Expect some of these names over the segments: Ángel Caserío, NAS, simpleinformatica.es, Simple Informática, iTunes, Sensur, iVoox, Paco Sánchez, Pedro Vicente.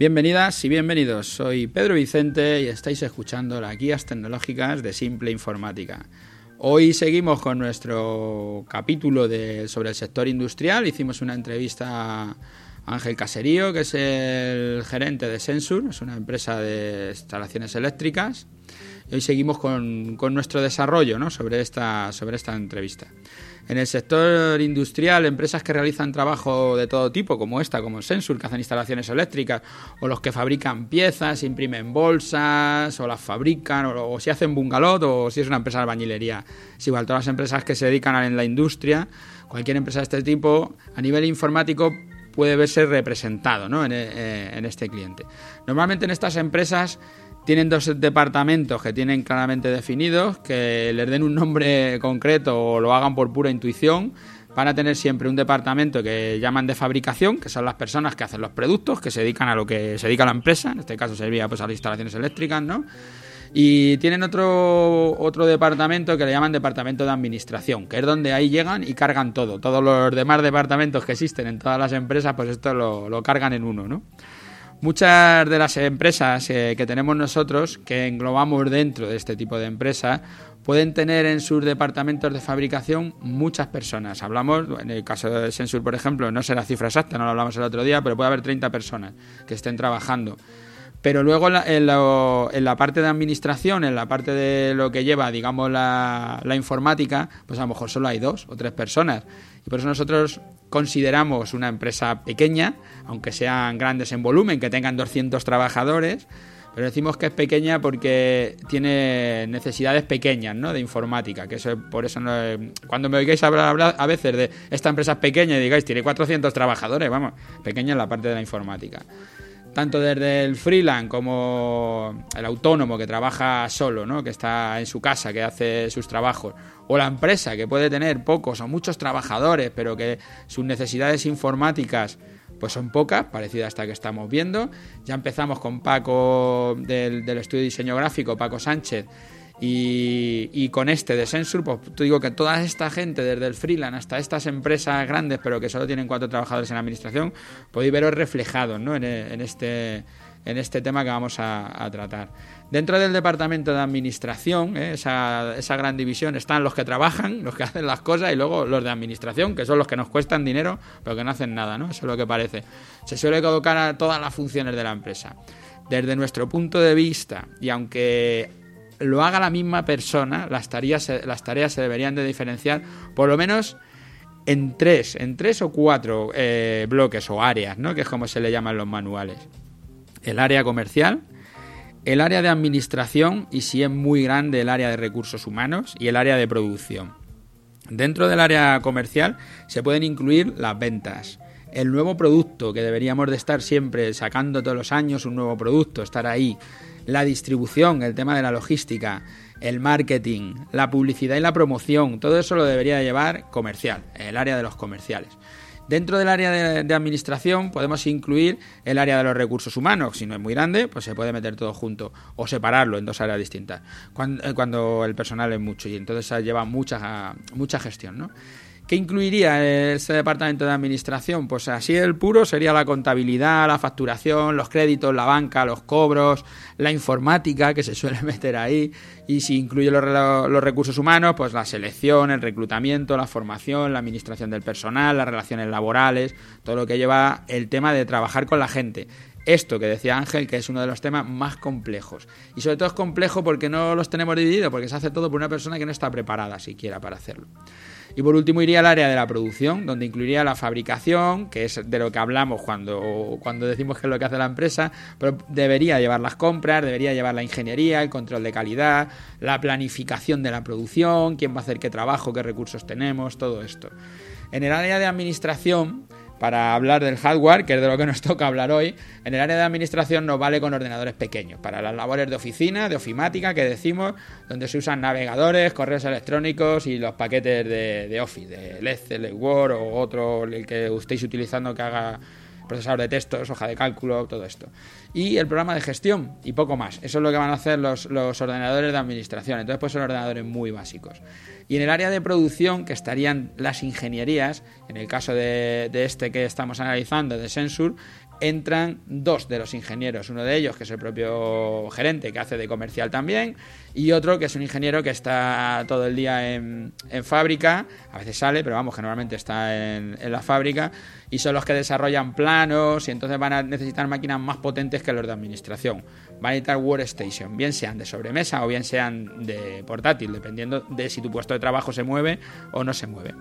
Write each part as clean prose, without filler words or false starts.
Bienvenidas y bienvenidos, soy Pedro Vicente y estáis escuchando las guías tecnológicas de Simple Informática. Hoy seguimos con nuestro capítulo sobre el sector industrial. Hicimos una entrevista a Ángel Caserío, que es el gerente de Sensur, es una empresa de instalaciones eléctricas. Y hoy seguimos con nuestro desarrollo, ¿no?, sobre esta entrevista. En el sector industrial, empresas que realizan trabajo de todo tipo, como esta, como Sensur, que hacen instalaciones eléctricas, o los que fabrican piezas, imprimen bolsas, o las fabrican, o si hacen bungalow, o si es una empresa de albañilería. Es igual, todas las empresas que se dedican a la industria, cualquier empresa de este tipo, a nivel informático, puede verse representado, ¿no?, en este cliente. Normalmente en estas empresas tienen dos departamentos que tienen claramente definidos, que les den un nombre concreto o lo hagan por pura intuición. Van a tener siempre un departamento que llaman de fabricación, que son las personas que hacen los productos, que se dedican a lo que se dedica la empresa, en este caso sería pues a las instalaciones eléctricas, ¿no? Y tienen otro departamento que le llaman departamento de administración, que es donde ahí llegan y cargan todo. Todos los demás departamentos que existen en todas las empresas, pues esto lo cargan en uno, ¿no? Muchas de las empresas que tenemos nosotros, que englobamos dentro de este tipo de empresas, pueden tener en sus departamentos de fabricación muchas personas. Hablamos, en el caso de Sensur, por ejemplo, no sé la cifra exacta, no lo hablamos el otro día, pero puede haber 30 personas que estén trabajando. Pero luego en la parte de administración, en la parte de lo que lleva, digamos, la informática, pues a lo mejor solo hay 2 o 3 personas. Y por eso nosotros consideramos una empresa pequeña, aunque sean grandes en volumen, que tengan 200 trabajadores, pero decimos que es pequeña porque tiene necesidades pequeñas, ¿no?, de informática. Que eso, por eso no, cuando me oigáis hablar a veces de esta empresa es pequeña y digáis tiene 400 trabajadores, vamos, pequeña en la parte de la informática. Tanto desde el freelance como el autónomo que trabaja solo, ¿no?, que está en su casa, que hace sus trabajos, o la empresa que puede tener pocos o muchos trabajadores, pero que sus necesidades informáticas pues son pocas, parecida a esta que estamos viendo. Ya empezamos con Paco del estudio de diseño gráfico, Paco Sánchez, y con este de Sensur, pues te digo que toda esta gente, desde el freelance hasta estas empresas grandes, pero que solo tienen 4 trabajadores en la administración, podéis veros reflejados, ¿no?, en este tema que vamos a tratar. Dentro del departamento de administración, esa gran división, están los que trabajan, los que hacen las cosas, y luego los de administración, que son los que nos cuestan dinero, pero que no hacen nada, ¿no? Eso es lo que parece. Se suele colocar a todas las funciones de la empresa. Desde nuestro punto de vista, y aunque lo haga la misma persona, las tareas se deberían de diferenciar por lo menos en 3 o 4 bloques o áreas, ¿no?, que es como se le llaman los manuales. El área comercial, el área de administración y, si es muy grande, el área de recursos humanos y el área de producción. Dentro del área comercial se pueden incluir las ventas, el nuevo producto, que deberíamos de estar siempre sacando todos los años un nuevo producto, estar ahí. La distribución, el tema de la logística, el marketing, la publicidad y la promoción, todo eso lo debería llevar comercial, el área de los comerciales. Dentro del área de administración podemos incluir el área de los recursos humanos. Si no es muy grande, pues se puede meter todo junto o separarlo en 2 áreas distintas, cuando el personal es mucho, y entonces lleva mucha gestión, ¿no? ¿Qué incluiría ese departamento de administración? Pues así el puro sería la contabilidad, la facturación, los créditos, la banca, los cobros, la informática, que se suele meter ahí. Y si incluye los recursos humanos, pues la selección, el reclutamiento, la formación, la administración del personal, las relaciones laborales, todo lo que lleva el tema de trabajar con la gente. Esto que decía Ángel, que es uno de los temas más complejos. Y sobre todo es complejo porque no los tenemos divididos, porque se hace todo por una persona que no está preparada siquiera para hacerlo. Y por último iría al área de la producción, donde incluiría la fabricación, que es de lo que hablamos cuando decimos que es lo que hace la empresa, pero debería llevar las compras, debería llevar la ingeniería, el control de calidad, la planificación de la producción, quién va a hacer qué trabajo, qué recursos tenemos, todo esto. En el área de administración, para hablar del hardware, que es de lo que nos toca hablar hoy, en el área de administración nos vale con ordenadores pequeños, para las labores de oficina, de ofimática, que decimos, donde se usan navegadores, correos electrónicos y los paquetes de Office, de Excel, Word o otro, el que estéis utilizando que haga procesador de textos, hoja de cálculo, todo esto. Y el programa de gestión y poco más. Eso es lo que van a hacer los ordenadores de administración. Entonces, pues son ordenadores muy básicos. Y en el área de producción, que estarían las ingenierías, en el caso de este que estamos analizando, de Sensur, entran dos de los ingenieros, uno de ellos que es el propio gerente, que hace de comercial también, y otro que es un ingeniero que está todo el día en fábrica, a veces sale, pero vamos, que normalmente está en la fábrica, y son los que desarrollan planos, y entonces van a necesitar máquinas más potentes que los de administración, van a necesitar workstation, bien sean de sobremesa o bien sean de portátil, dependiendo de si tu puesto de trabajo se mueve o no se mueve.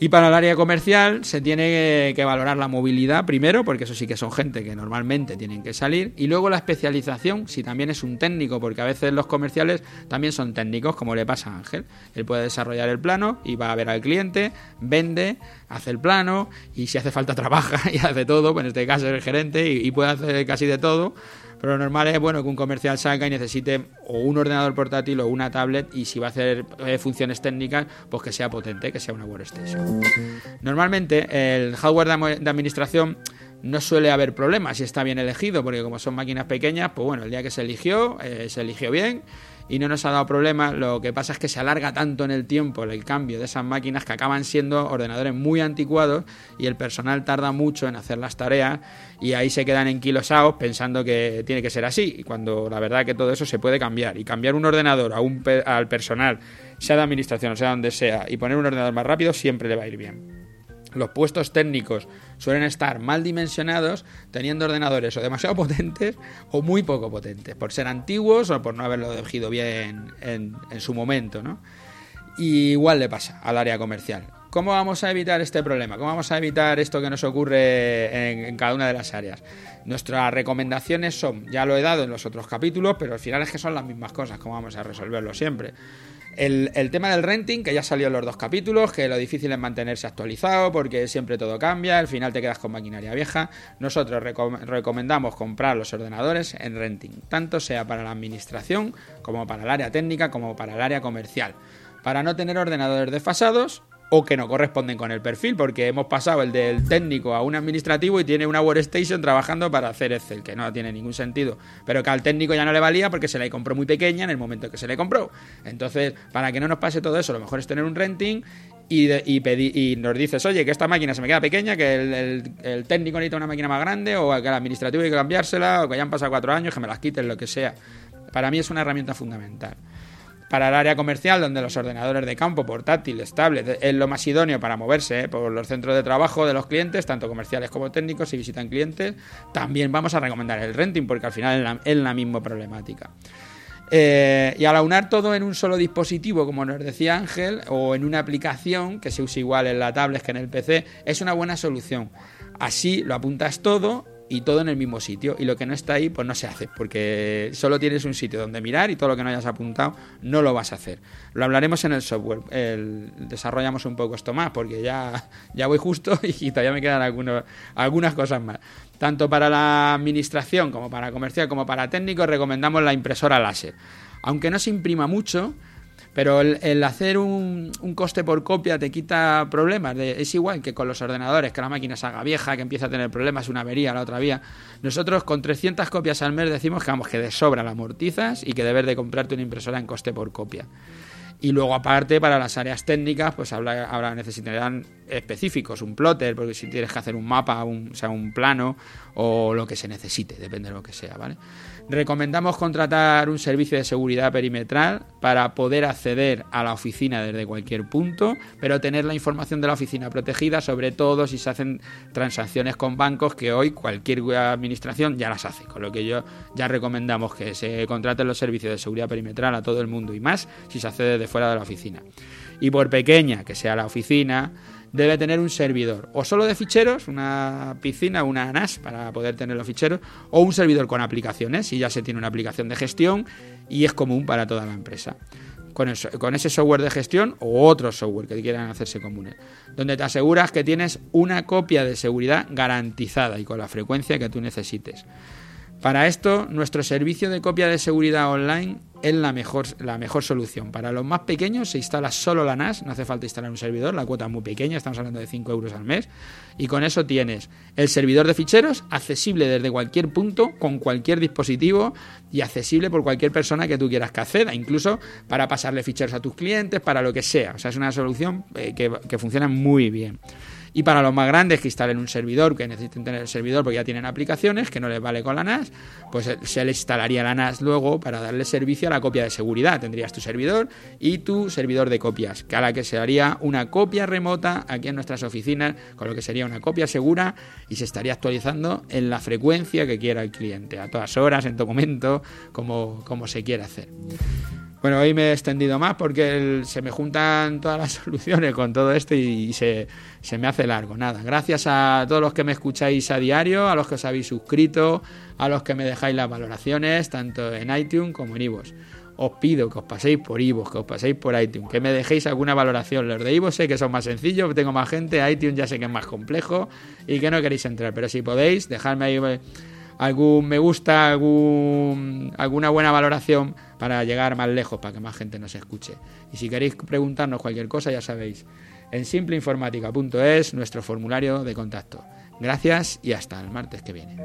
Y para el área comercial se tiene que valorar la movilidad primero, porque eso sí que son gente que normalmente tienen que salir, y luego la especialización, si también es un técnico, porque a veces los comerciales también son técnicos, como le pasa a Ángel. Él puede desarrollar el plano y va a ver al cliente, vende, hace el plano, y si hace falta trabaja y hace todo, pues en este caso es el gerente y puede hacer casi de todo. Pero lo normal es, bueno, que un comercial salga y necesite o un ordenador portátil o una tablet, y si va a hacer funciones técnicas, pues que sea potente, que sea una workstation. Normalmente el hardware de administración no suele haber problemas si está bien elegido, porque como son máquinas pequeñas, pues bueno, el día que se eligió bien y no nos ha dado problemas. Lo que pasa es que se alarga tanto en el tiempo el cambio de esas máquinas que acaban siendo ordenadores muy anticuados, y el personal tarda mucho en hacer las tareas, y ahí se quedan enquilosados pensando que tiene que ser así, cuando la verdad que todo eso se puede cambiar. Y cambiar un ordenador al personal, sea de administración o sea donde sea, y poner un ordenador más rápido, siempre le va a ir bien. Los puestos técnicos suelen estar mal dimensionados, teniendo ordenadores o demasiado potentes o muy poco potentes, por ser antiguos o por no haberlo elegido bien en su momento, ¿no? Y igual le pasa al área comercial. ¿Cómo vamos a evitar este problema? ¿Cómo vamos a evitar esto que nos ocurre en cada una de las áreas? Nuestras recomendaciones son, ya lo he dado en los otros capítulos, pero al final es que son las mismas cosas, cómo vamos a resolverlo siempre. El tema del renting, que ya salió en los dos capítulos, que lo difícil es mantenerse actualizado porque siempre todo cambia, al final te quedas con maquinaria vieja. Nosotros recomendamos comprar los ordenadores en renting, tanto sea para la administración como para el área técnica como para el área comercial, para no tener ordenadores desfasados o que no corresponden con el perfil, porque hemos pasado el del técnico a un administrativo y tiene una workstation trabajando para hacer Excel, que no tiene ningún sentido, pero que al técnico ya no le valía porque se la compró muy pequeña en el momento que se le compró. Entonces, para que no nos pase todo eso, lo mejor es tener un renting y nos dices, oye, que esta máquina se me queda pequeña, que el técnico necesita una máquina más grande, o que el administrativo hay que cambiársela, o que ya han pasado 4 años, que me las quiten, lo que sea. Para mí es una herramienta fundamental. Para el área comercial, donde los ordenadores de campo, portátiles, tablets, es lo más idóneo para moverse por los centros de trabajo de los clientes, tanto comerciales como técnicos, si visitan clientes, también vamos a recomendar el renting, porque al final es la misma problemática. Y al aunar todo en un solo dispositivo, como nos decía Ángel, o en una aplicación que se usa igual en la tablet que en el PC, es una buena solución. Así lo apuntas todo y todo en el mismo sitio, y lo que no está ahí pues no se hace, porque solo tienes un sitio donde mirar y todo lo que no hayas apuntado no lo vas a hacer. Lo hablaremos en el software, desarrollamos un poco esto más, porque ya voy justo y todavía me quedan algunas cosas más. Tanto para la administración como para comercial como para técnico recomendamos la impresora láser, aunque no se imprima mucho. Pero el hacer un coste por copia te quita problemas. Es igual que con los ordenadores, que la máquina se haga vieja, que empieza a tener problemas, una avería, la otra vía. Nosotros con 300 copias al mes decimos que vamos, que de sobra la amortizas y que debes de comprarte una impresora en coste por copia. Y luego aparte para las áreas técnicas pues habrá necesitarán específicos, un plotter, porque si tienes que hacer un mapa, un plano o lo que se necesite, depende de lo que sea, ¿vale? Recomendamos contratar un servicio de seguridad perimetral para poder acceder a la oficina desde cualquier punto, pero tener la información de la oficina protegida, sobre todo si se hacen transacciones con bancos, que hoy cualquier administración ya las hace, con lo que ya recomendamos que se contraten los servicios de seguridad perimetral a todo el mundo, y más si se hace desde fuera de la oficina. Y por pequeña que sea la oficina, debe tener un servidor o solo de ficheros, una piscina, una NAS para poder tener los ficheros, o un servidor con aplicaciones, si ya se tiene una aplicación de gestión y es común para toda la empresa. Con ese software de gestión o otro software que quieran hacerse comunes, donde te aseguras que tienes una copia de seguridad garantizada y con la frecuencia que tú necesites. Para esto, nuestro servicio de copia de seguridad online es la mejor solución. Para los más pequeños se instala solo la NAS, no hace falta instalar un servidor, la cuota es muy pequeña, estamos hablando de 5 euros al mes, y con eso tienes el servidor de ficheros accesible desde cualquier punto, con cualquier dispositivo y accesible por cualquier persona que tú quieras que acceda, incluso para pasarle ficheros a tus clientes, para lo que sea. O sea, es una solución que funciona muy bien. Y para los más grandes que instalen un servidor, que necesiten tener el servidor porque ya tienen aplicaciones, que no les vale con la NAS, pues se les instalaría la NAS luego para darle servicio a la copia de seguridad. Tendrías tu servidor y tu servidor de copias, a la que se haría una copia remota aquí en nuestras oficinas, con lo que sería una copia segura, y se estaría actualizando en la frecuencia que quiera el cliente, a todas horas, en todo momento, como se quiera hacer. Bueno, hoy me he extendido más porque se me juntan todas las soluciones con todo esto y se me hace largo. Nada, gracias a todos los que me escucháis a diario, a los que os habéis suscrito, a los que me dejáis las valoraciones, tanto en iTunes como en iVoox. Os pido que os paséis por iVoox, que os paséis por iTunes, que me dejéis alguna valoración. Los de iVoox sé que son más sencillos, tengo más gente, iTunes ya sé que es más complejo y que no queréis entrar, pero si podéis, dejadme ahí algún me gusta, alguna buena valoración para llegar más lejos, para que más gente nos escuche. Y si queréis preguntarnos cualquier cosa, ya sabéis, en simpleinformatica.es, nuestro formulario de contacto. Gracias y hasta el martes que viene.